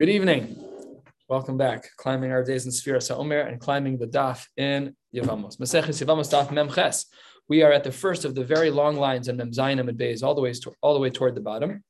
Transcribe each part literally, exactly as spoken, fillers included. Good evening. Welcome back. Climbing our days in Sefira HaOmer and climbing the daf in Yevamos. Maseches Yevamos daf Memches. We are at the first of the very long lines in Memzainim and Beis, all the way to, all the way toward the bottom.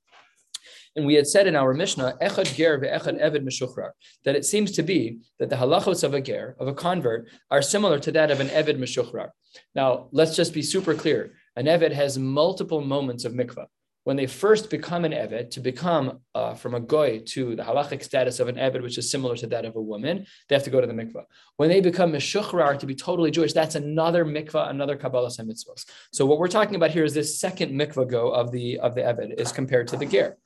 And we had said in our Mishnah, Echad Ger ve Echad Eved Meshukrar, that it seems to be that the halachos of a ger, of a convert, are similar to that of an Evid Meshukrar. Now, let's just be super clear. An Eved has multiple moments of mikvah. When they first become an Eved, to become uh, from a goy to the halachic status of an Eved, which is similar to that of a woman, they have to go to the mikvah. When they become Meshukrar to be totally Jewish, that's another mikvah, another Kabbalos ha-mitzvos. So what we're talking about here is this second mikvah go of the, of the Eved is compared to the Ger.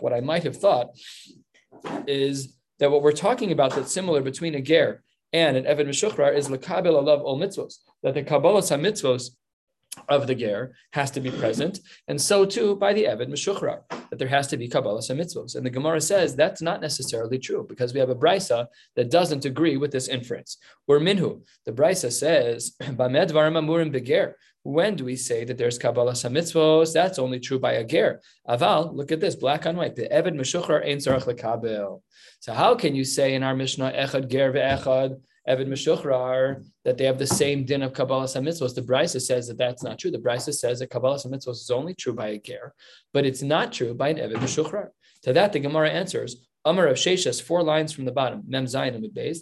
What I might have thought is that what we're talking about that's similar between a Ger and an Eved Meshukrar is l'kabel alav ol mitzvos, that the Kabbalos ha-mitzvos of the ger has to be present, and so too by the Eved Meshukrar, that there has to be Kabbalas and mitzvos. And the Gemara says that's not necessarily true, because we have a Brisa that doesn't agree with this inference. Or minhu, the Brisa says, Bameh dvarim amurim beger. When do we say that there's Kabbalas and mitzvos? That's only true by a ger. Aval, look at this, black and white. The Eved Meshukrar ein tzarach lekabel. So how can you say in our Mishnah, Echad Ger ve'echad Eved Meshukrar, that they have the same din of Kabbalas ha-mitzvos? The Brisa says that that's not true. The Brisa says that Kabbalas ha-mitzvos is only true by a ger, but it's not true by an Eved Meshukrar. To that, the Gemara answers, Amar of Sheshas, four lines from the bottom, Mem Zayin Amid Beis,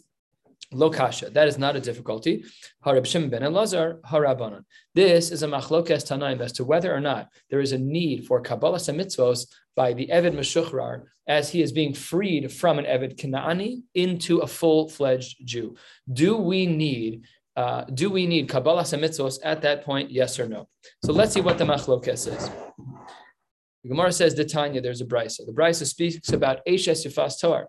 Lo Kasha, that is not a difficulty. Rabbi Shimon ben Elazar, Rabbanan. This is a machlokes tanaim as to whether or not there is a need for Kabbalas ha-mitzvos by the Eved Meshukrar, as he is being freed from an Eved kenaani into a full-fledged Jew. Do we need uh, do we need Kabbalas ha-mitzvos at that point? Yes or no? So let's see what the machlokes is. The Gemara says, D'tanya, there's a Brisa. The Brisa speaks about Aishas yifas torah,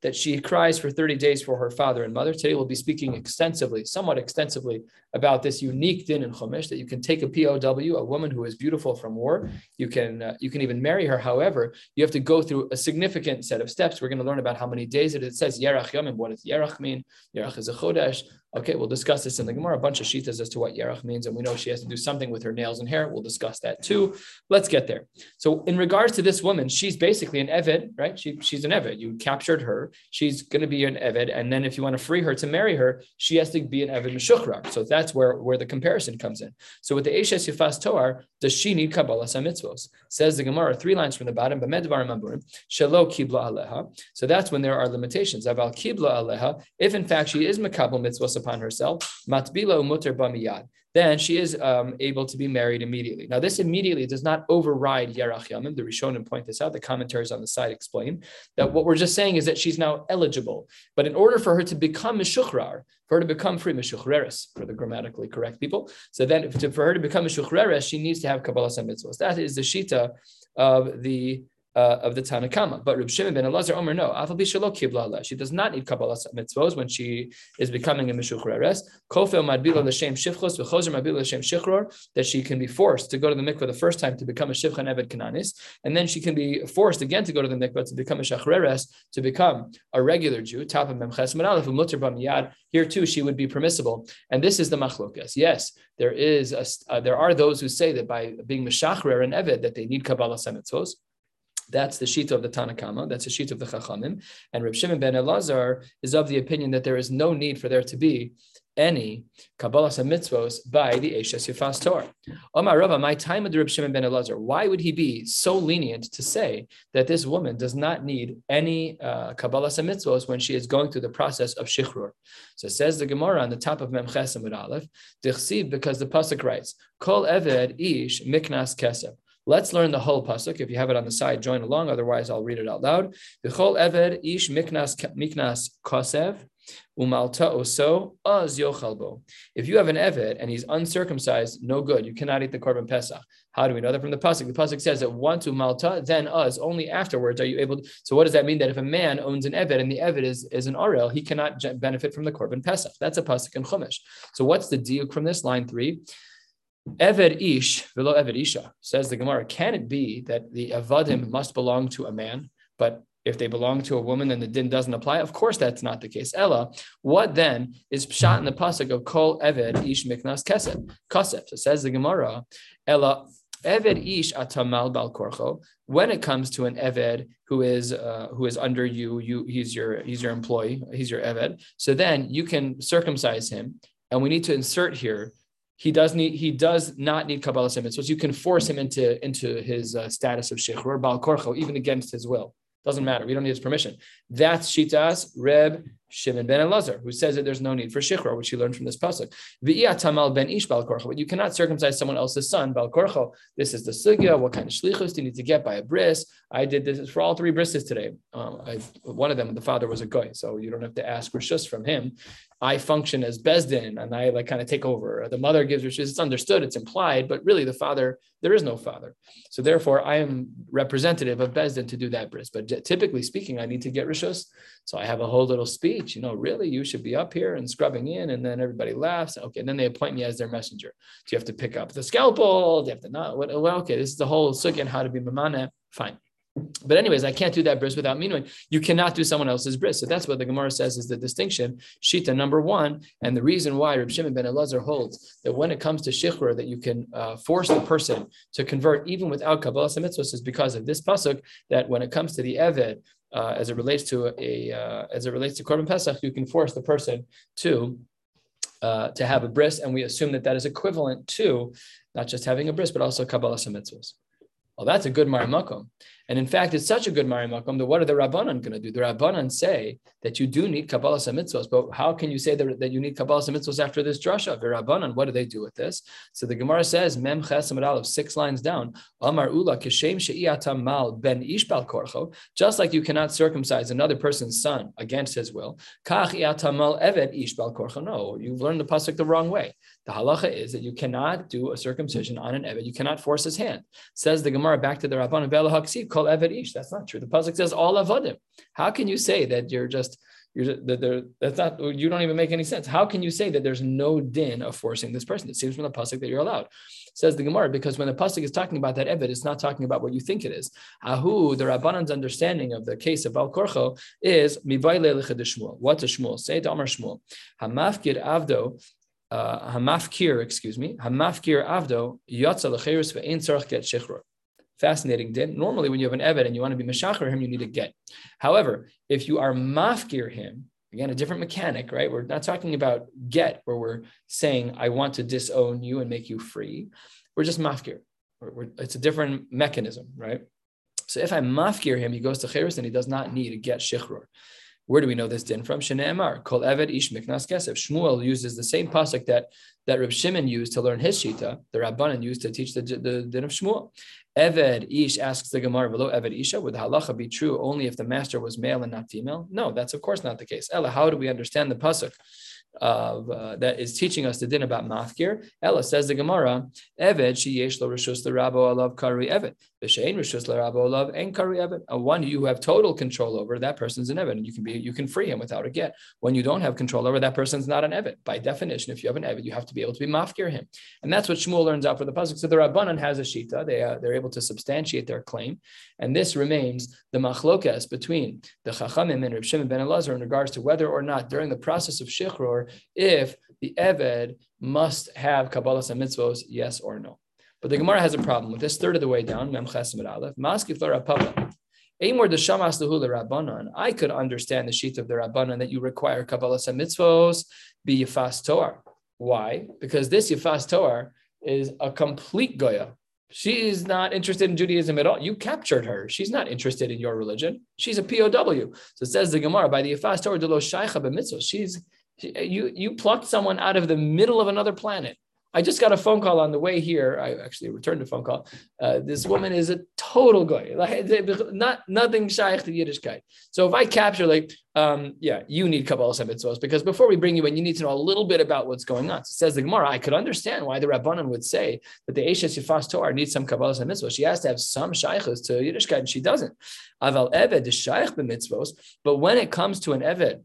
that she cries for thirty days for her father and mother. Today we'll be speaking extensively, somewhat extensively, about this unique din in Chumash, that you can take a P O W, a woman who is beautiful from war, you can uh, you can even marry her. However, you have to go through a significant set of steps. We're going to learn about how many days it is. It says Yerach Yomim. What does Yerach mean? Yerach is a Chodesh. Okay, we'll discuss this in the Gemara, a bunch of shitas as to what Yerach means, and we know she has to do something with her nails and hair. We'll discuss that too. Let's get there. So in regards to this woman, she's basically an Eved, right? She, she's an Eved. You captured her. She's going to be an Eved, and then if you want to free her to marry her, she has to be an Eved Meshukrar. So that's where, where the comparison comes in. So with the Eishes Yifas Toar, does she need Kabbalas HaMitzvos? Says the Gemara, three lines from the bottom, Bameh Dvarim Amurim, Shelo Kibla Aleha. So that's when there are limitations. Aval Kibla Aleha, if in fact she is Makabal Mitzvos upon herself, matbila umuter bamiyad, then she is um, able to be married immediately. Now, this immediately does not override Yerach Yamim. The Rishonim point this out. The commentaries on the side explain that what we're just saying is that she's now eligible. But in order for her to become Meshukrar, for her to become free, Meshuchreres, for the grammatically correct people, so then to, for her to become Meshuchreres, she needs to have Kabbalas HaMitzvos. That is the Shita of the Uh, of the Tana Kama. But Reb Shimon ben Elazar Omer, no, Afal Pi Shelo Kibla Aleha, she does not need Kabbalas mitzvos when she is becoming a Meshukreres. Kofel Madbila L'Shem Shivchos V'Chozer Madbila L'Shem Shichror, that she can be forced to go to the mikvah the first time to become a Shivchan Eved Kananis, and then she can be forced again to go to the mikvah to become a Shachreres, to become a regular Jew. Tapa Memches Menalef U'Muter Bamiyad. Here too, she would be permissible, and this is the machlokas. Yes, there is a, uh, there are those who say that by being Meshachrer and Eved that they need Kabbalas mitzvos. That's the sheet of the Tana Kama. That's the sheet of the Chachamim. And Reb Shimon ben Elazar is of the opinion that there is no need for there to be any Kabbalas and mitzvos by the Eishes Yifas Torah. Omar Rava, my time with Reb Shimon ben Elazar, why would he be so lenient to say that this woman does not need any uh, Kabbalas and mitzvos when she is going through the process of Shichrur? So says the Gemara on the top of Memches and Aleph, Dichsiv, because the Pasuk writes, Kol Eved ish miknas kesef. Let's learn the whole pasuk. If you have it on the side, join along. Otherwise, I'll read it out loud. V'chol eved ish miknas miknas kosev umalta oso az yochalbo. If you have an eved and he's uncircumcised, no good. You cannot eat the korban pesach. How do we know that from the pasuk? The pasuk says that once umalta, then az. Only afterwards are you able to. So what does that mean? That if a man owns an eved and the eved is, is an orel, he cannot benefit from the korban pesach. That's a pasuk in Chumash. So what's the diuk from this line three? Eved ish velo eved isha, says the Gemara. Can it be that the avadim must belong to a man, but if they belong to a woman, then the din doesn't apply? Of course, that's not the case. Ella, what then is pshat in the pasuk of kol eved ish miknas kesef? Kesef, says the Gemara. Ella Eved ish atamal bal korcho. When it comes to an Eved who is uh, who is under you, you he's your he's your employee, he's your Eved. So then you can circumcise him, and we need to insert here. He does need he does not need Kabbalos ha-mitzvos. You can force him into into his uh, status of shechrur bal korcho, even against his will. Doesn't matter. We don't need his permission. That's Shitas Reb Shimon ben Elazar, who says that there's no need for shichror, which he learned from this pasuk. V'iyatamal ben ish bal korcho. You cannot circumcise someone else's son bal korcho. This is the sugya. What kind of shlichus do you need to get by a bris? I did this for all three brises today. Um, I, one of them, the father was a goy, so you don't have to ask rishus from him. I function as bezdin, and I like kind of take over. The mother gives rishus. It's understood. It's implied, but really the father, there is no father. So therefore, I am representative of bezdin to do that bris. But typically speaking, I need to get rishus. So I have a whole little speech. You know, really, you should be up here and scrubbing in, and then everybody laughs. Okay, and then they appoint me as their messenger. Do you have to pick up the scalpel? Do you have to not? What, well, okay, this is the whole sugya and how to be mamana. Fine. But anyways, I can't do that bris without minuin. You cannot do someone else's bris. So that's what the Gemara says is the distinction. Shita number one, and the reason why Reb Shimon ben Elazar holds that when it comes to shichrur, that you can uh, force the person to convert even without Kabbalos ha-mitzvos is because of this pasuk that when it comes to the Eved, Uh, as it relates to a uh, as it relates to Korban Pesach, you can force the person to uh, to have a bris, and we assume that that is equivalent to not just having a bris, but also Kabbalos ha-mitzvos. Well, that's a good marimakom, and in fact, it's such a good marimakom that what are the Rabbanan going to do? The Rabbanan say that you do need Kabbalos ha-mitzvos, but how can you say that, that you need Kabbalos ha-mitzvos after this drasha? The Rabbanan, what do they do with this? So the Gemara says, Mem Ches Amud Aleph, six lines down, Amar Ula Keshem She'iatam Mal Ben Ish Bal Korcho, just like you cannot circumcise another person's son against his will, Kach Iatam Mal Eved Ish Bal Korcho. No, you've learned the pasuk the wrong way. The halacha is that you cannot do a circumcision on an Eved. You cannot force his hand. Says the Gemara back to the Rabbanan, Bela Haksiv Kol Eved Ish. That's not true. The pasuk says all avadim. How can you say that you're just You're, there, that's not, you don't even make any sense. How can you say that there's no din of forcing this person? It seems from the pasuk that you're allowed. Says the Gemara, because when the pasuk is talking about that Eved, it's not talking about what you think it is. Ahu, the Rabbanan's understanding of the case of Bal Korcho is, what does Shmuel say to Amar Shmuel? Hamafkir avdo, uh, Hamafkir, excuse me, Hamafkir avdo, yotza l'cheirus ve'in tzarach get shechror. Fascinating din. Normally, when you have an Eved and you want to be Meshachar him, you need a get. However, if you are Mafkir him, again, a different mechanic, right? We're not talking about get where we're saying, I want to disown you and make you free. We're just Mafkir. We're, we're, it's a different mechanism, right? So if I Mafkir him, he goes to Cheres and he does not need a get Shechror. Where do we know this din from? Shne'emar, Kol Eved Ish Miknas Kesef. Shmuel uses the same pasuk that, that Reb Shimon used to learn his shita, the Rabbanan used to teach the, the din of Shmuel. Eved Ish asks the Gemara, below Eved Isha, would the halacha be true only if the master was male and not female? No, that's of course not the case. Ella, how do we understand the pasuk of uh, that is teaching us the din about mafkir? Ella says the Gemara, Eved sheyesh lo rishus l'rabo alav kari Eved. V'shein rishus l'rabo alav en kari Eved. One you have total control over, that person's an Eved, and you can be you can free him without a get. When you don't have control over, that person's not an Eved. By definition, if you have an Eved, you have to be able to be mafkir him, and that's what Shmuel learns out for the pasuk. So the Rabbanan has a shita; they uh, they're able to substantiate their claim, and this remains the machlokas between the Chachamim and Reb Shimon ben Elazar in regards to whether or not during the process of shichror, if the Eved must have Kabbalos ha-mitzvos, yes or no. But the Gemara has a problem with this. Third of the way down, Mem Ches Amud Aleph, Maskif Lo Rabbanan. Amor d'shamas lehu l'Rabbanan. I could understand the sheet of the Rabbanan that you require Kabbalos ha-mitzvos be yifas torah. Why? Because this yifas torah is a complete goya. She's not interested in Judaism at all. You captured her. She's not interested in your religion. She's a P O W. So it says the Gemara, by the Yifas Torah de lo Shaycha b'mitzvos. She's she, you. You plucked someone out of the middle of another planet. I just got a phone call on the way here. I actually returned a phone call. Uh, this woman is a total goy, like not nothing shaykh to Yiddishkeit. So if I capture, like, um, yeah, you need Kabbalos ha-mitzvos because before we bring you in, you need to know a little bit about what's going on. So says the Gemara, I could understand why the Rabbanan would say that the Aishas yifas torah needs some Kabbalos ha-mitzvos. She has to have some shaykhs to Yiddishkeit, and she doesn't. Aval Eved is shaykh b'mitzvos, but when it comes to an Eved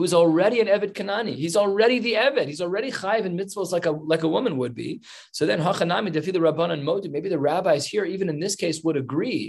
who's already an Eved kenaani. He's already the Eved. He's already chayiv in mitzvahs like a, like a woman would be. So then, hachanami, defi the Rabbanan modu, maybe the rabbis here, even in this case, would agree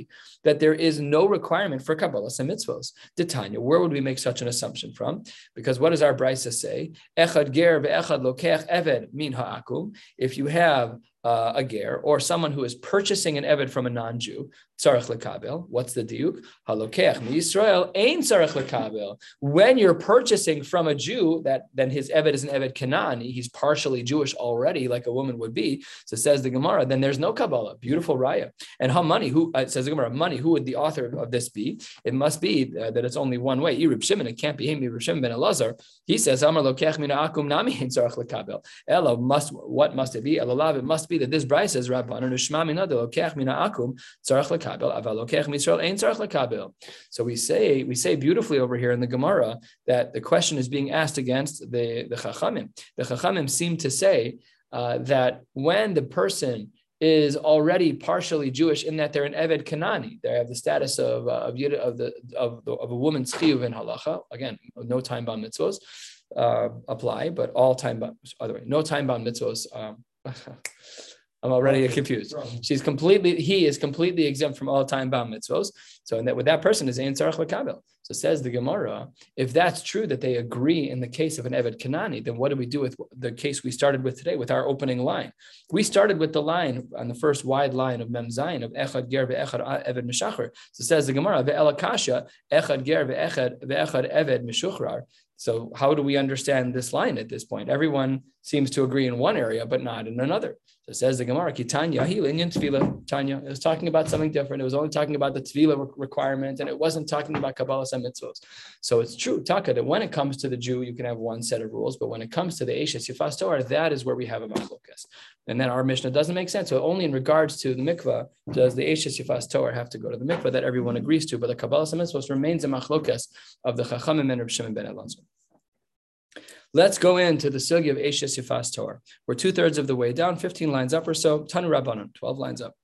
that there is no requirement for Kabbalos and mitzvahs. D'tanya, where would we make such an assumption from? Because what does our Brisa say? Echad Ger ve Echad Eved min ha'akum. If you have uh, a ger, or someone who is purchasing an Eved from a non-Jew, tzarech lekabel. What's the diuk? Halokeach mi Yisrael ein tzarech lekabel. When you're purchasing from a Jew, that then his Eved is an Eved kenaani. He's partially Jewish already, like a woman would be. So says the Gemara, then there's no Kabbalah. Beautiful raya. And how money? Who uh, says the Gemara? Money. Who would the author of this be? It must be uh, that it's only one way. Rabbi Shimon. It can't be him. Rabbi Shimon ben Elazar. He says, "Amar lokeach min ha'akum nami ein tzarech lekabel." Elo must. What must it be? Elalav. It must be that this Bris says, "Rabbanan ushma min hado lokeach min ha'akum tzarech lekabel, aval lokeach min Yisrael ein tzarech lekabel." So we say, we say beautifully over here in the Gemara that the question is being asked against the the Chachamim. The Chachamim seem to say uh, that when the person is already partially Jewish in that they're an Eved Kanani. They have the status of uh, of, of, the, of the of a woman's chiyuv in halacha. Again, no time bound mitzvos uh, apply, but all time bound. Other way, no time bound mitzvos. Um, I'm already confused. She's completely. He is completely exempt from all time bound mitzvos. So, and that with that person is ein tzarech lekabel. So says the Gemara, if that's true that they agree in the case of an Eved Kanani, then what do we do with the case we started with today, with our opening line? We started with the line on the first wide line of Mem Zayin of Echad Ger ve Echad Eved Meshukrar. So says the Gemara, ve'el kasha Echad Ger ve Echad Eved Meshukrar. So how do we understand this line at this point? Everyone seems to agree in one area, but not in another. So says the Gemara, Kitanya Hilinyan Tefila Tanya. It was talking about something different. It was only talking about the Tefila requirement, and it wasn't talking about Kabbalah. Mitzvahs. So it's true, Taka, that when it comes to the Jew, you can have one set of rules, but when it comes to the Aishas yifas torah, that is where we have a machlokas. And then our Mishnah doesn't make sense. So only in regards to the Mikvah does the Aishas yifas torah have to go to the Mikvah that everyone agrees to, but the Kabbalah ha-mitzvos remains a machlokas of the Chachamim and Rabbi Shimon ben Elazar. Let's go into the sugya of Aishas yifas torah. We're two thirds of the way down, fifteen lines up or so, Tanu Rabbanan, twelve lines up.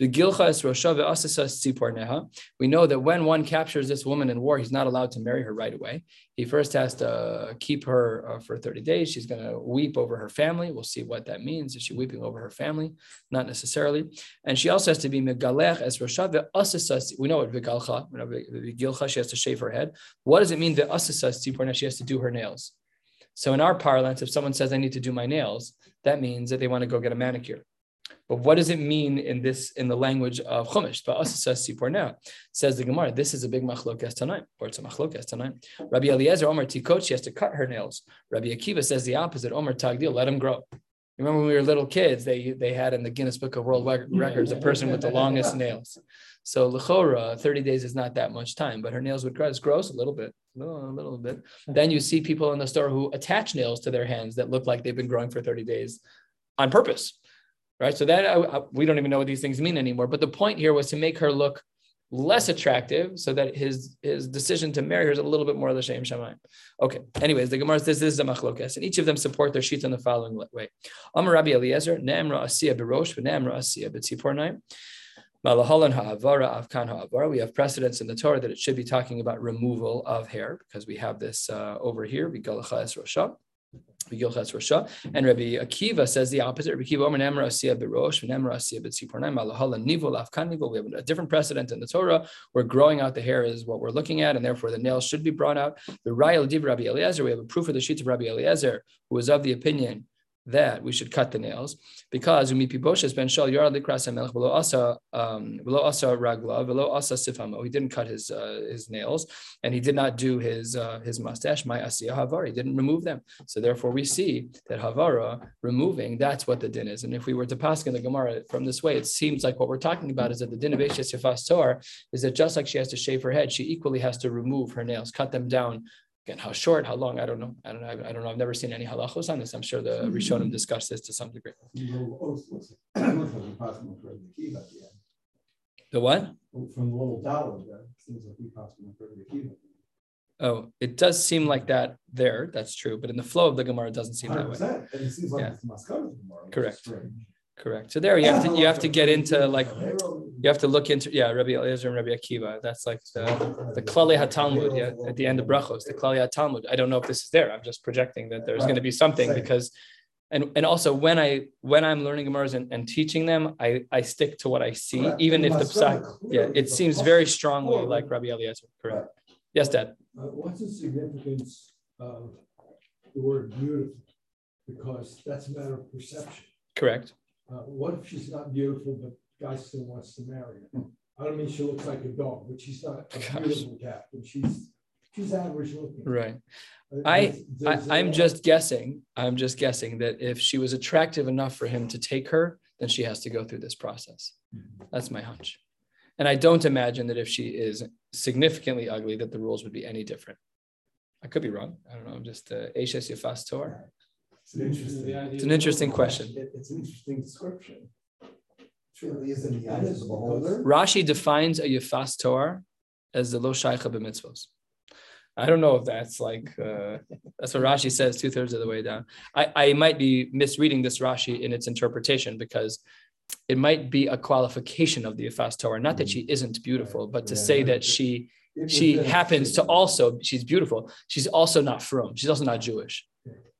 We know that when one captures this woman in war, he's not allowed to marry her right away. He first has to keep her for thirty days. She's going to weep over her family. We'll see what that means. Is she weeping over her family? Not necessarily. And she also has to be megalech es rosha ve'asisas. We know it v'galcha. We know v'gilcha. She has to shave her head. What does it mean ve'asisas tziporneh? She has to do her nails. So in our parlance, if someone says, "I need to do my nails," that means that they want to go get a manicure. But what does it mean in this, in the language of Chumash? Says the Gemara, this is a big machlokas tonight, or it's a machlokas tonight. Rabbi Eliezer, Omer Tikot, she has to cut her nails. Rabbi Akiva says the opposite, Omer Tagdil, let them grow. Remember when we were little kids, they, they had in the Guinness Book of World Records, a person with the longest nails. So l'chora, thirty days is not that much time, but her nails would grow, grow a little bit, a little, a little bit. Then you see people in the store who attach nails to their hands that look like they've been growing for thirty days on purpose. Right, so that uh, we don't even know what these things mean anymore. But the point here was to make her look less attractive, so that his his decision to marry her is a little bit more l'shem shamayim. Okay. Anyways, the Gemara says this is a machlokas, and each of them support their sheets in the following way. Amar Rabbi Eliezer, ne'emra asiya b'rosh, v'ne'emra asiya b'tzipornayim. Malahalan ha'avara avkan ha'avara. We have precedents in the Torah that it should be talking about removal of hair, because we have this uh, over here. V'galacha es rosha. And Rabbi Akiva says the opposite. Rabbi Akiva, we have a different precedent in the Torah where growing out the hair is what we're looking at, and therefore the nails should be brought out. The Raya Div Rabbi Eliezer, we have a proof of the sheets of Rabbi Eliezer, who is of the opinion that we should cut the nails because um, he didn't cut his uh, his nails, and he did not do his uh, his mustache. My asiya havar, he didn't remove them. So therefore, we see that havara, removing, that's what the din is. And if we were to pass in the Gemara from this way, it seems like what we're talking about is that the din of Aishas yifas torah is that just like she has to shave her head, she equally has to remove her nails, cut them down. Again, how short, how long, I don't know. I don't know. I don't know. I've never seen any halachos on this. I'm sure the Rishonim discussed this to some degree. The what? From the little dollars, it seems like we possibly for the Akiva. Oh, it does seem like that there. That's true. But in the flow of the Gemara, it doesn't seem that way. And it seems like yeah. It's Mascara's Gemara. Correct. Correct. So there you have to you have to get into like you have to look into yeah Rabbi Eliezer and Rabbi Akiva. That's like the the Klali HaTalmud yeah, at the end of Brachos. The Klali HaTalmud. I don't know if this is there. I'm just projecting that there's going to be something because, and and also when I when I'm learning Gemaras and, and teaching them, I I stick to what I see, even if the psak yeah it seems very strongly like Rabbi Eliezer. Correct. Yes, Dad. Uh, what's the significance of the word beautiful? Because that's a matter of perception. Correct. Uh, what if she's not beautiful, but the guy still wants to marry her? I don't mean she looks like a dog, but she's not a Gosh. beautiful cat, but she's she's average looking. Right. I, I I'm just guessing. I'm just guessing that if she was attractive enough for him to take her, then she has to go through this process. Mm-hmm. That's my hunch. And I don't imagine that if she is significantly ugly, that the rules would be any different. I could be wrong. I don't know. I'm just uh, Aishas yifas torah. It's an interesting. It's an interesting question. question. It's an interesting description. Truly, isn't the eyes of the beholder? Rashi defines a yifas torah as the lo shaycha b'mitzvos. I don't know if that's like, uh, that's what Rashi says two thirds of the way down. I, I might be misreading this Rashi in its interpretation, because it might be a qualification of the Yifas Torah, not that she isn't beautiful, but to yeah. say that she she happens to also, she's beautiful, she's also not from, she's also not Jewish.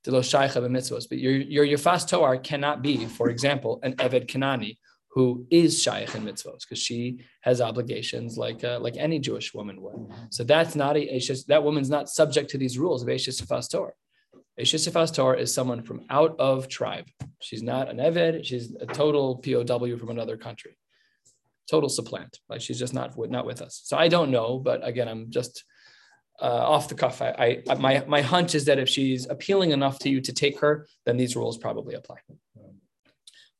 But your, your Yifas Torah cannot be, for example, an Eved kenaani, who is shaykh in mitzvos, because she has obligations like uh, like any Jewish woman would. So that's not a, that woman's not subject to these rules of Aishas yifas torah. Aishas yifas torah is someone from out of tribe. She's not an Eved. She's a total P O W from another country, total supplant. Like she's just not not with us. So I don't know, but again, I'm just uh, off the cuff. I, I my my hunch is that if she's appealing enough to you to take her, then these rules probably apply.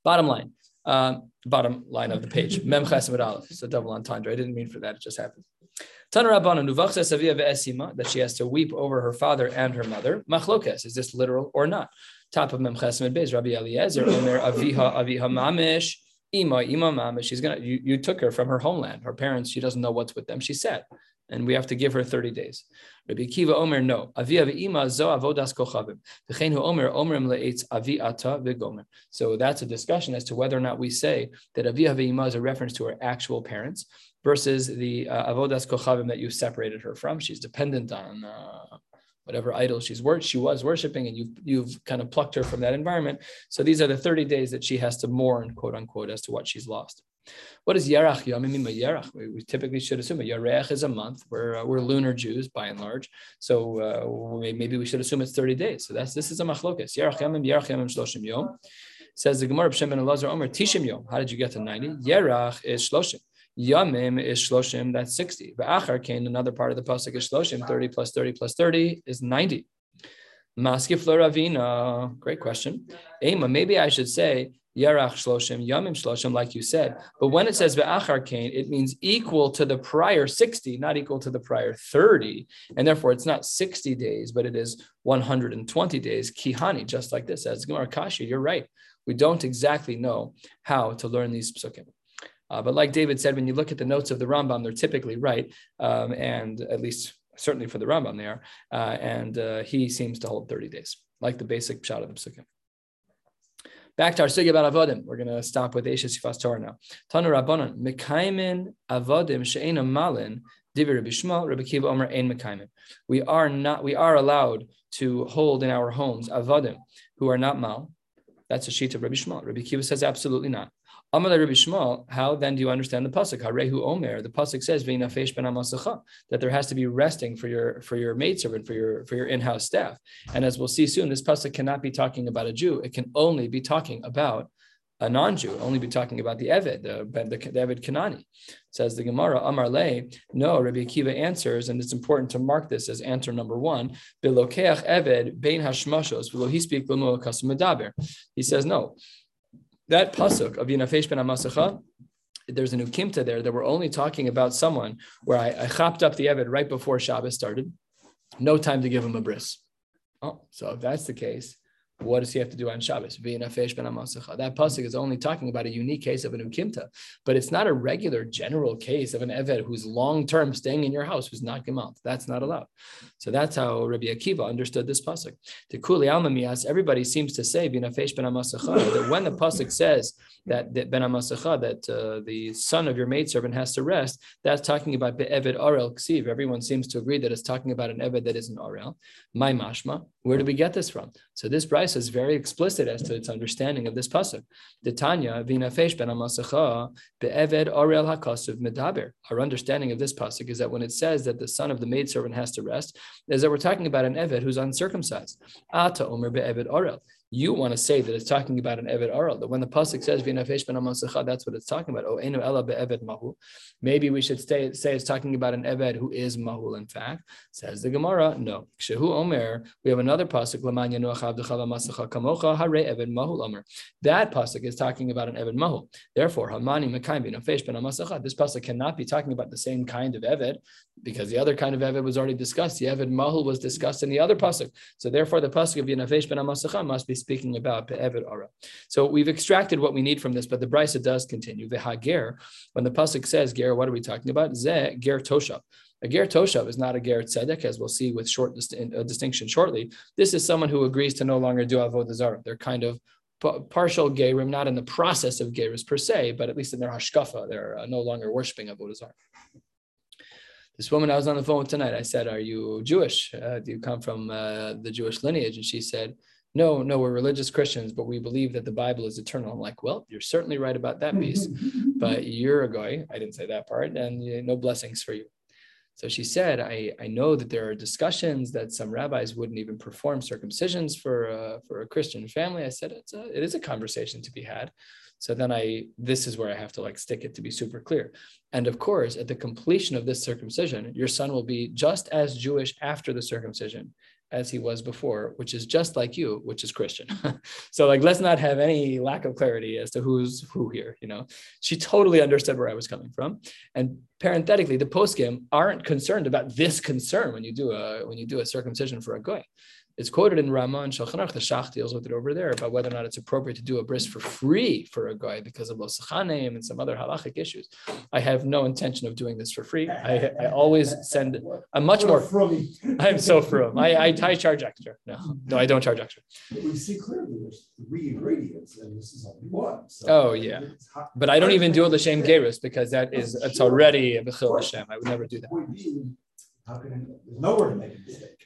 Bottom line. Um, bottom line of the page. Mem ches amud aleph. It's a double entendre. I didn't mean for that. It just happened. Tana Rabbanan uvachsa savia ve'esima, that she has to weep over her father and her mother. Machlokes, is this literal or not? Top of mem ches amud beis. Rabbi Eliezer omer aviha aviha mamish ima ima mamish. She's gonna. You, you took her from her homeland. Her parents. She doesn't know what's with them. She's sad, and we have to give her thirty days. Rabbi Akiva omer no. Avia ve'ima zo avodas kochavim. V'chein hu omer omerim le'etz avi ata ve'gomer. So that's a discussion as to whether or not we say that avia ve'ima is a reference to her actual parents versus the uh, avodas kochavim that you separated her from. She's dependent on uh, whatever idol she's wor- she was worshiping, and you've, you've kind of plucked her from that environment. So these are the thirty days that she has to mourn, quote unquote, as to what she's lost. What is Yarach? I mean, Yarach. We typically should assume a Yarach is a month. We're uh, we're lunar Jews by and large, so uh, maybe we should assume it's thirty days. So that's this is a machlokas. Yarach Yamim, Yarach Yamim Shloshim Yom. Says the Gemara, Rabbi Shimon ben Elazar Omer Tishim Yom. How did you get to ninety? Yarach is Shloshim. Yamim is Shloshim. That's sixty. V'achar Kain, another part of the pasuk is Shloshim. Thirty plus thirty plus thirty is ninety. Maskif Ravina. Great question. Ema. Maybe I should say Yarach Shloshim, Yamim Shloshim, like you said. But when it says Ve'achar Kain, it means equal to the prior sixty, not equal to the prior thirty. And therefore, it's not sixty days, but it is one hundred twenty days. Kihani, just like this. As Gemara Kashi, you're right. We don't exactly know how to learn these psukim. Uh, but like David said, when you look at the notes of the Rambam, they're typically right. Um, and at least, certainly for the Rambam they are. Uh, and uh, he seems to hold thirty days, like the basic pshat of the psukim. Back to our sugya about avodim. We're going to stop with Aishas yifas torah now. Tanu Rabbanan mekaymin avodim she'ena malin divi Rabbi Shmuel Rabbi Kiva Omer ein mekaymin. We are not. We are allowed to hold in our homes avodim who are not mal. That's a sheet of Rabbi Shmuel. Rabbi Kiva says absolutely not. Amar Rabbi Shmuel, how then do you understand the pasuk? Harehu Omer. The pasuk says v'inafesh ben amasacha, that there has to be resting for your for your maidservant, for your for your in-house staff. And as we'll see soon, this pasuk cannot be talking about a Jew. It can only be talking about a non-Jew. Only be talking about the Eved, the the, the Eved kenaani. Says the Gemara, Amar le, no. Rabbi Akiva answers, and it's important to mark this as answer number one. Bilokeach Eved bein hashmashos v'lo hispik l'mo kas medaber. He says no. That pasuk of Yinafesh ben Amasacha, there's an Ukimta there that we're only talking about someone where I, I chopped up the Eved right before Shabbos started. No time to give him a bris. Oh, so if that's the case, what does he have to do on Shabbos? V'inafesh ben Amasacha. That pasuk is only talking about a unique case of an Ukimta, but it's not a regular general case of an Eved who's long-term staying in your house, who's not Gemalt. That's not allowed. So that's how Rabbi Akiva understood this pasuk. To Kuli Alma Mias, everybody seems to say V'inafesh ben Amasacha, that when the pasuk says that, that ben Amasacha, that uh, the son of your maidservant has to rest, that's talking about Be'eved Orel Ksiv. Everyone seems to agree that it's talking about an Eved that is an Orel. My mashma. Where do we get this from? So this Bris is very explicit as to its understanding of this pasuk. The Tanya v'inafesh ben amasacha be'eved orel hakasuv medaber. Our understanding of this pasuk is that when it says that the son of the maidservant has to rest, is that we're talking about an Eved who's uncircumcised. Ata omer be'eved orel. you want to say that it's talking about an Eved Orel, that when the Pasuk says, V'nafesh ben Amosecha, that's what it's talking about. O Einu Ela be'Eved Mahul. Maybe we should stay, say it's talking about an Eved who is Mahul, in fact. Says the Gemara, no. Shehu Omer, we have another Pasuk, Laman Yanuach Abdecha L'Masecha Kamocha, Hare Eved Mahul Omer. That Pasuk is talking about an Eved Mahul. Therefore, Hamani Mekayim V'nafesh ben Amosecha, this Pasuk cannot be talking about the same kind of Eved, because the other kind of Eved was already discussed. The Eved Mahul was discussed in the other Pasuk. So therefore, the Pasuk of V'nafesh ben Amosecha must be speaking about Eved Orel. So we've extracted what we need from this, but the Brisa does continue. Ger, when the Pasuk says Ger, what are we talking about? Ze Ger toshav. A Ger toshav is not a Ger tzedek, as we'll see with short dist- uh, distinction shortly. This is someone who agrees to no longer do avodah zarah. They're kind of p- partial gerim, not in the process of gerus per se, but at least in their hashkafa, they're uh, no longer worshiping avodah zarah. This woman I was on the phone with tonight, I said, "Are you Jewish? Uh, do you come from uh, the Jewish lineage?" And she said, No, no, we're religious Christians, but we believe that the Bible is eternal. I'm like, well, you're certainly right about that piece, but you're a goy. I didn't say that part, and no blessings for you. So she said, I, I know that there are discussions that some rabbis wouldn't even perform circumcisions for, uh, for a Christian family. I said, it's a, it is a conversation to be had. So then I, this is where I have to like stick it to be super clear. And of course, at the completion of this circumcision, your son will be just as Jewish after the circumcision as he was before, which is just like you, which is Christian. So like, let's not have any lack of clarity as to who's who here, you know. She totally understood where I was coming from. And parenthetically, the poskim aren't concerned about this concern when you do a, when you do a circumcision for a goy. It's quoted in Raman Shulchan Aruch, the Shach deals with it over there, about whether or not it's appropriate to do a bris for free for a guy because of Los Hachanim and some other halachic issues. I have no intention of doing this for free. I, I always send, I'm much more, I'm so frum. I, I, I charge extra. No, no, I don't charge extra. But we see clearly there's three ingredients and this is only one. So oh yeah, but I don't even do it l'shem gerus because that is, it's already a b'chil l'shem. I would never do that. How can I, there's nowhere to make a mistake.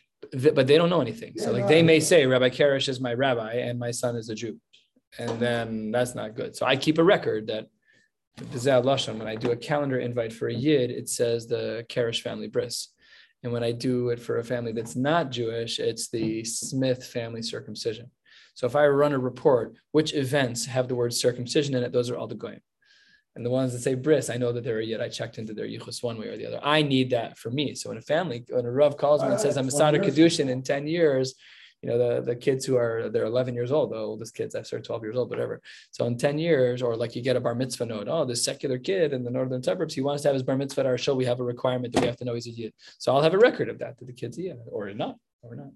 But they don't know anything. So like they may say, Rabbi Karish is my rabbi and my son is a Jew. And then that's not good. So I keep a record that when I do a calendar invite for a Yid, it says the Karish family bris. And when I do it for a family that's not Jewish, it's the Smith family circumcision. So if I run a report, which events have the word circumcision in it, those are all the goyim. And the ones that say bris, I know that they're yet. I checked into their yichus one way or the other. I need that for me. So when a family, when a Rav calls me and says, I'm a Sadr Kedushin in ten years, you know, the, the kids who are, they're eleven years old, the oldest kids after twelve years old, whatever. So in ten years, or like you get a bar mitzvah note, oh, this secular kid in the northern suburbs, he wants to have his bar mitzvah at our show. We have a requirement that we have to know he's a Yid. So I'll have a record of that, that the kid's a Yid, or not, or not.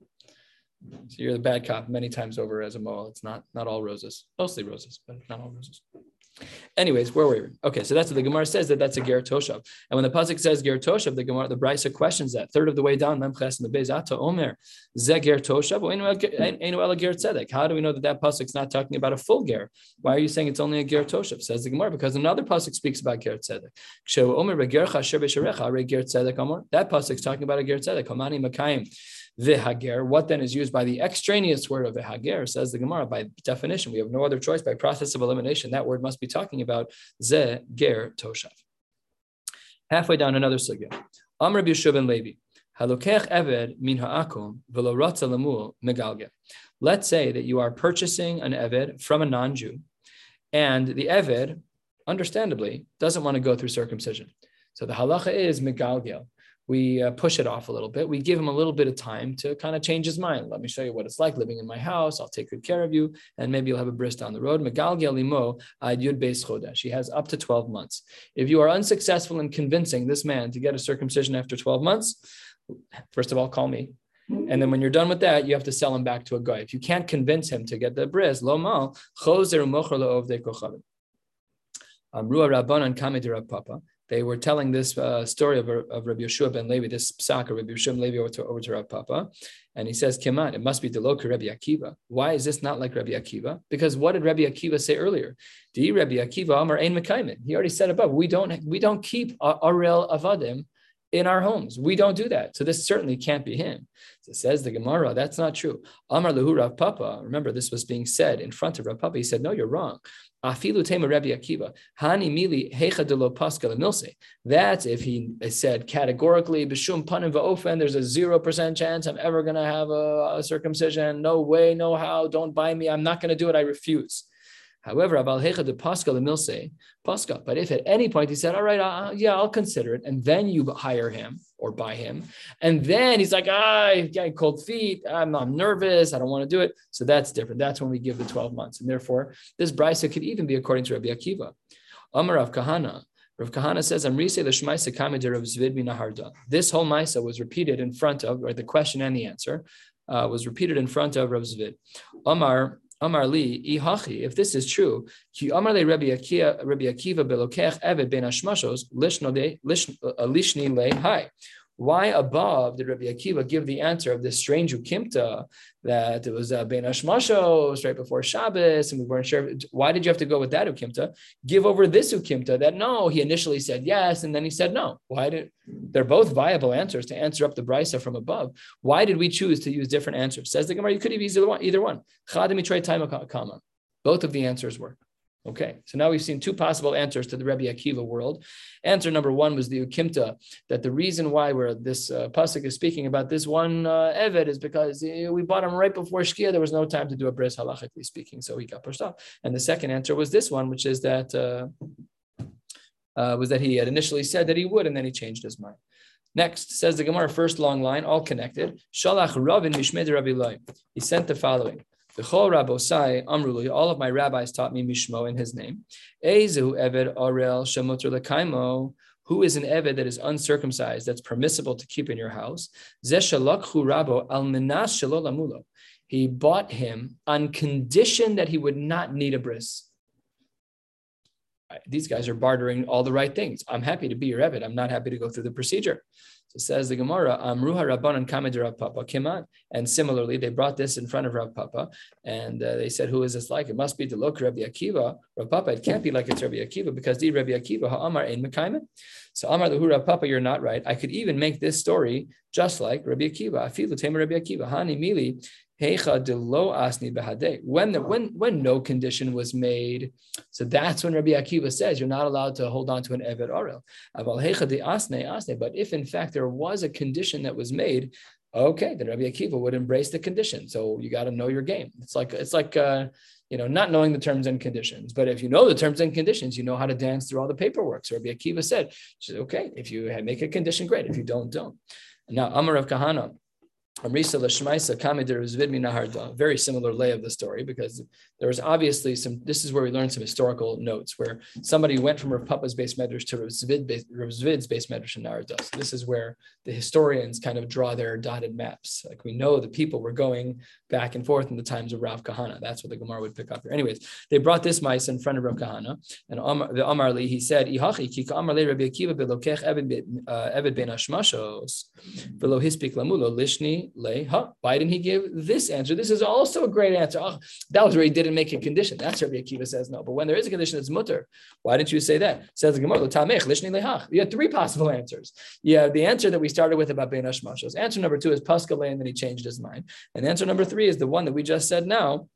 So you're the bad cop many times over as a moel. It's not, not all roses, mostly roses, but not all roses. Anyways, where were we? Okay, so that's what the Gemara says, that that's a Ger toshav. And when the Pasuk says Ger toshav, the Gemara, the Brisa questions that. Third of the way down, Memches and the Bezata Omer, Ze Ger toshav, Einu Ela Ger tzedek. How do we know that that Pasuk's not talking about a full Ger? Why are you saying it's only a Ger toshav? Says the Gemara, because another Pasuk speaks about Ger tzedek. That Pasuk's talking about a Ger tzedek. Hamani Makayim. V'hager, what then is used by the extraneous word of v'hager, says the Gemara, by definition, we have no other choice, by process of elimination, that word must be talking about ze ger toshav. Halfway down another sugya. Amr Rabbi Yeshua ben Levi, halokech eved min ha'akum v'lo ratza lemul megalgel. Let's say that you are purchasing an eved from a non-Jew, and the eved, understandably, doesn't want to go through circumcision. So the halacha is megalgel. We uh, push it off a little bit. We give him a little bit of time to kind of change his mind. Let me show you what it's like living in my house. I'll take good care of you. And maybe you'll have a bris down the road. Megalgel limo ad yud beis chodesh. He has up to twelve months. If you are unsuccessful in convincing this man to get a circumcision after twelve months, first of all, call me. And then when you're done with that, you have to sell him back to a guy. If you can't convince him to get the bris, lo mal, chozer umocher lo ovdei kochavim. Amru Rabbanan kamei d'Rab Papa. They were telling this uh, story of, of Rabbi Yeshua ben Levi, this psak of Rabbi Yeshua ben Levi over to, over to Rav Papa. And he says, Keman, it must be Deloka Rabbi Akiva. Why is this not like Rabbi Akiva? Because what did Rabbi Akiva say earlier? Di Rabbi Akiva Amar Ein Mekaymin. He already said above, we don't we don't keep Orel Avadim in our homes. We don't do that. So this certainly can't be him. So says the Gemara, that's not true. Amar lehu Rav Papa. Remember, this was being said in front of Rav Papa. He said, no, you're wrong. Afilu tema Rabbi Akiva. Hani mili hecha de lo pascha l'milse. That's if he said categorically, b'shum panim va'ofen, there's a zero percent chance I'm ever going to have a, a circumcision. No way, no how. Don't buy me. I'm not going to do it. I refuse. However, abal hecha de pascha l'milse, pascha. But if at any point he said, all right, uh, yeah, I'll consider it. And then you hire him or buy him. And then he's like, ah, I'm getting cold feet. I'm, I'm nervous. I don't want to do it. So that's different. That's when we give the twelve months. And therefore, this brisa could even be according to Rabbi Akiva. Amar Rav Kahana. Rav Kahana says, this whole Maisa was repeated in front of, or the question and the answer uh, was repeated in front of Rav Zvid. Amar Amar li ihachi. If this is true, ki amar le Rabbi Akiva belokech eved ben hashmashos lishni le hai. Why above did Rabbi Akiva give the answer of this strange ukimta that it was uh, ben hashmashos right before Shabbos and we weren't sure? Why did you have to go with that ukimta? Give over this ukimta that no, he initially said yes and then he said no. Why did they're both viable answers to answer up the brisa from above? Why did we choose to use different answers? Says the Gemara, you could have used either one. Either one. Both of the answers work. Okay, so now we've seen two possible answers to the Rabbi Akiva world. Answer number one was the Ukimta, that the reason why we're, this uh, Pasuk is speaking about this one uh, Eved is because uh, we bought him right before Shkia. There was no time to do a bris, halachically speaking, so he got pushed off. And the second answer was this one, which is that uh, uh, was that he had initially said that he would, and then he changed his mind. Next, says the Gemara, first long line, all connected. Shalach Ravin Mishmed Rabbi Loi. He sent the following. All of my rabbis taught me Mishmo in his name. Who is an Eved that is uncircumcised, that's permissible to keep in your house? He bought him on condition that he would not need a bris. These guys are bartering all the right things. I'm happy to be your Eved. I'm not happy to go through the procedure. So says the Gemara, Amruha Rabbanan Kamed Rav Papa Kiman. And similarly, they brought this in front of Rav Papa, and uh, they said, who is this like? It must be the local Rabbi Akiva. Rav Papa, it can't be like it's Rabbi Akiva, because the Rabbi Akiva Ha'amar Ein Mekayman. So Amar Lehu Rav Papa, you're not right. I could even make this story just like Rabbi Akiva. Afilu Tema Rabbi Akiva. Hani Mili Hecha De Lo Asni Behadei. When the when when no condition was made, so that's when Rabbi Akiva says you're not allowed to hold on to an Eved Orel. Aval Hecha De Asne Asne. But if in fact there was a condition that was made, okay, then Rabbi Akiva would embrace the condition. So you got to know your game. It's like it's like uh, you know, not knowing the terms and conditions. But if you know the terms and conditions, you know how to dance through all the paperwork. So Rabbi Akiva said, she said, okay, if you make a condition, great. If you don't, don't. Now Amar of Kahana. Very similar lay of the story, because there was obviously some, this is where we learned some historical notes where somebody went from Rav Papa's base medrash to Rav Zvid's base medrash in Narada. So this is where the historians kind of draw their dotted maps. Like we know the people were going back and forth in the times of Rav Kahana. That's what the Gemara would pick up here. Anyways, they brought this mice in front of Rav Kahana, and Amar, the Amar Li, he said, Lishni. Huh? Why didn't he give this answer? This is also a great answer. Oh, that was where he didn't make a condition. That's where Rabbi Akiva says no. But when there is a condition, it's mutter. Why didn't you say that? Says the Gemara, Tamech, Lishni Lehach. You have three possible answers. You have the answer that we started with about Ben Hashmashos. Answer number two is Paskalei, and then he changed his mind. And answer number three is the one that we just said now,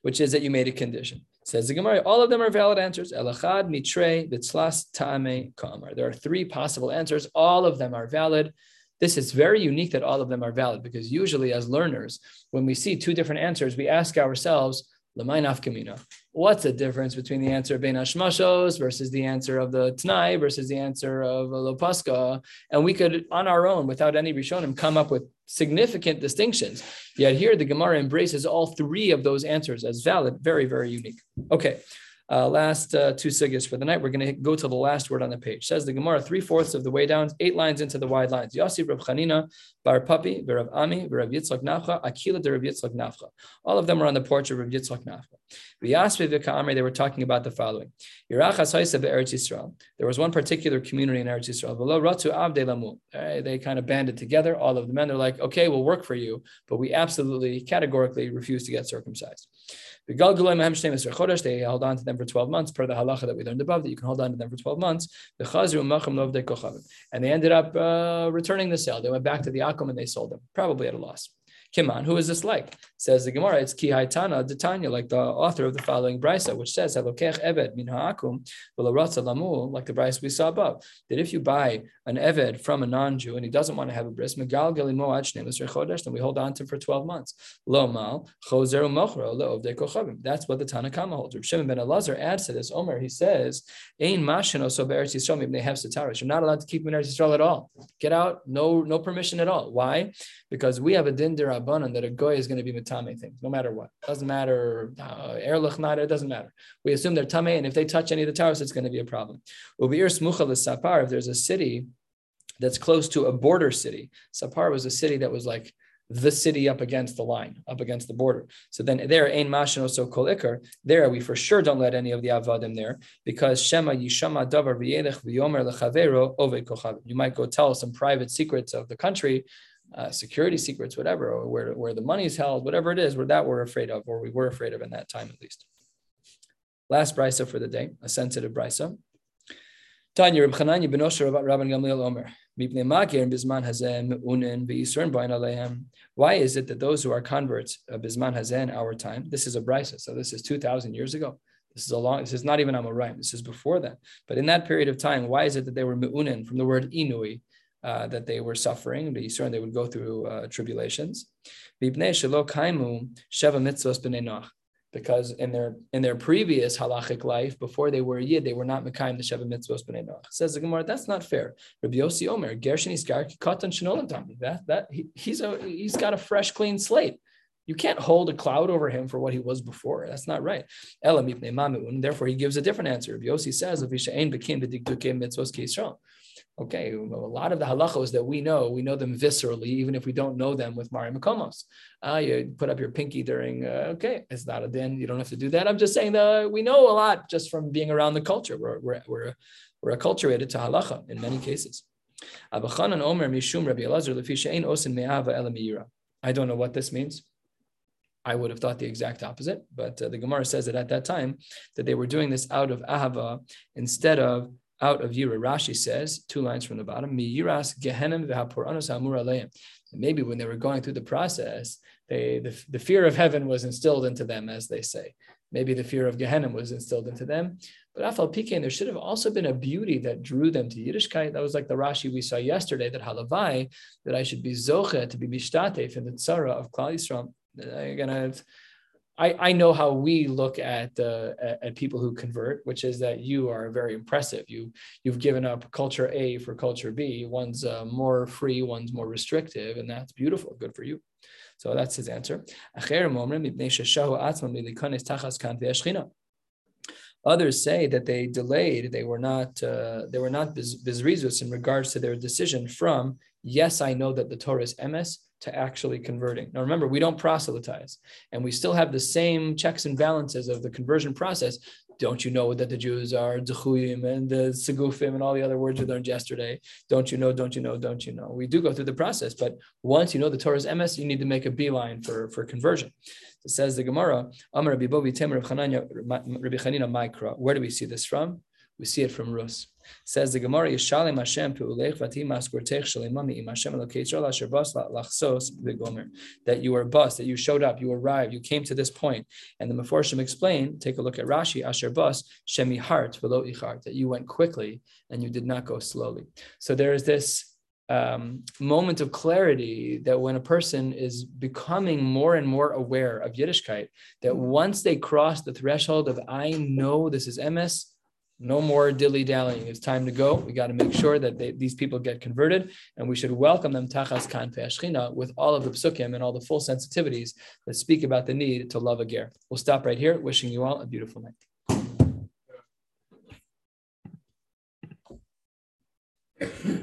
which is that you made a condition. Says the Gemara, all of them are valid answers. Elachad, Mitre, Vitzlas, Tame, Kamar. There are three possible answers. All of them are valid. This is very unique that all of them are valid, because usually as learners, when we see two different answers, we ask ourselves, L'may nafka mina? What's the difference between the answer of Ben Hashmashos versus the answer of the Tanai versus the answer of Lo Pascha? And we could, on our own, without any Rishonim, come up with significant distinctions. Yet here, the Gemara embraces all three of those answers as valid. Very, very unique. Okay. Uh, last uh, two sigils for the night. We're going to go to the last word on the page. Says the Gemara, three-fourths of the way down, eight lines into the wide lines. Yossi, Rav Chanina, Bar Papi, Rav Ami, Rav Yitzchak Nafcha, Akila de Rav Yitzchak Nafcha. All of them are on the porch of Rav Yitzchak Nafcha. They were talking about the following. There was one particular community in Eretz Yisrael. Uh, they kind of banded together. All of the men, they're like, okay, we'll work for you, but we absolutely categorically refuse to get circumcised. They held on to them for twelve months, per the halacha that we learned above, that you can hold on to them for twelve months. And they ended up uh, returning the sale. They went back to the Akum and they sold them, probably at a loss. Kiman, who is this like? Says the Gemara, it's Ki Haitana Detanya, like the author of the following Brisa, which says, Halokech Eved min ha'akum v'laratza lamul, like the Brisa we saw above, that if you buy an Eved from a non-Jew and he doesn't want to have a bris, Megal Gelimo ad Shnei L'srei Chodesh, then we hold on to him for twelve months. Lo Mal, Chozer u'mochro le'ovdei Kochavim. That's what the Tana Kama holds. Rabbi Shimon ben Elazar adds to this, Omer, he says, Ein mashin oso be'eretz Yisrael mibnei hev setaris. You're not allowed to keep him in Eretz Yisrael at all. Get out, no, no permission at all. Why? Because we have a din dera that a goy is going to be mitame things, no matter what. Doesn't matter, erlich nada, it doesn't matter. We assume they're tame, and if they touch any of the towers, it's going to be a problem. If there's a city that's close to a border city, Sapar was a city that was like the city up against the line, up against the border. So then there, ein mashin oso kol ikar, there we for sure don't let any of the avadim there, because shema yishama davar v'yelech v'yomer lechavero oved kochavim. You might go tell some private secrets of the country, Uh, security secrets, whatever, or where, where the money is held, whatever it is, where that we're afraid of, or we were afraid of in that time at least. Last brisa for the day, a sensitive brisa. Tanya Reb Chananya ben Osher Rabban Gamliel Omer. Why is it that those who are converts of Bisman Hazen, our time, this is a brisa, so this is two thousand years ago. This is a long, this is not even Amoraim, this is before that. But in that period of time, why is it that they were me'unin from the word inui? Uh, that they were suffering, the Yisroel, they would go through uh, tribulations. Because in their in their previous halachic life, before they were a yid, they were not mekayim the sheva mitzvos b'nei Noach. Says the Gemara, that's not fair. Rabbi Yossi Omer, Ger shenisgar ki katan shenolam tam. That that he, he's a he's got a fresh clean slate. You can't hold a cloud over him for what he was before. That's not right. Ela mipnei ma'me'un. Therefore, he gives a different answer. Rabbi Yossi says, "L'vishain bekim b'dikdukei mitzvos ki Yisrael." Okay, a lot of the halachos that we know, we know them viscerally, even if we don't know them with Mari Makomos. Uh, you put up your pinky during, uh, okay, it's not a din, you don't have to do that. I'm just saying that we know a lot just from being around the culture. We're, we're, we're, we're acculturated to halacha in many cases. I don't know what this means. I would have thought the exact opposite, but uh, the Gemara says that at that time, that they were doing this out of ahava instead of out of Yira. Rashi says, two lines from the bottom, Mi Yiras Gehenim v'haporanos ha'amur aleim. Maybe when they were going through the process, they the, the fear of heaven was instilled into them, as they say. Maybe the fear of Gehenim was instilled into them. But afal pikein, there should have also been a beauty that drew them to Yiddishkeit. That was like the Rashi we saw yesterday, that halavai, that I should be zoche, to be mishtatef in the tzara of Klal Yisrael. Again, I've I, I know how we look at uh, at people who convert, which is that you are very impressive. You, you've given up culture A for culture B. One's uh, more free, one's more restrictive, and that's beautiful. Good for you. So that's his answer. Others say that they delayed. They were not uh, they were not bezrizus in regards to their decision from, yes, I know that the Torah is emes, to actually converting. Now remember, we don't proselytize, and we still have the same checks and balances of the conversion process. Don't you know that the Jews are dechuyim and the segufim and all the other words we learned yesterday? Don't you know, don't you know, don't you know? We do go through the process, but once you know the Torah's emes, you need to make a beeline for, for conversion. It says the Gemara, Amar Rabbi Bovi Tem Rabbi Chanina Maikra. Where do we see this from? We see it from Rus. Says the Gemara, Yishalem Hashem pe'ulech v'tim askortech shalemami im Hashem elokei Yisrael asher bas lachsos v'gomer. That you were bus, that you showed up, you arrived, you came to this point. And the Meforshim explained, take a look at Rashi, asher bas shemi hart v'lo ichart, that you went quickly and you did not go slowly. So there is this um, moment of clarity that when a person is becoming more and more aware of Yiddishkeit, that once they cross the threshold of, I know this is emes, no more dilly-dallying. It's time to go. We got to make sure that they, these people get converted, and we should welcome them tachas kanfei hashchina with all of the psukim and all the full sensitivities that speak about the need to love a ger. We'll stop right here. Wishing you all a beautiful night.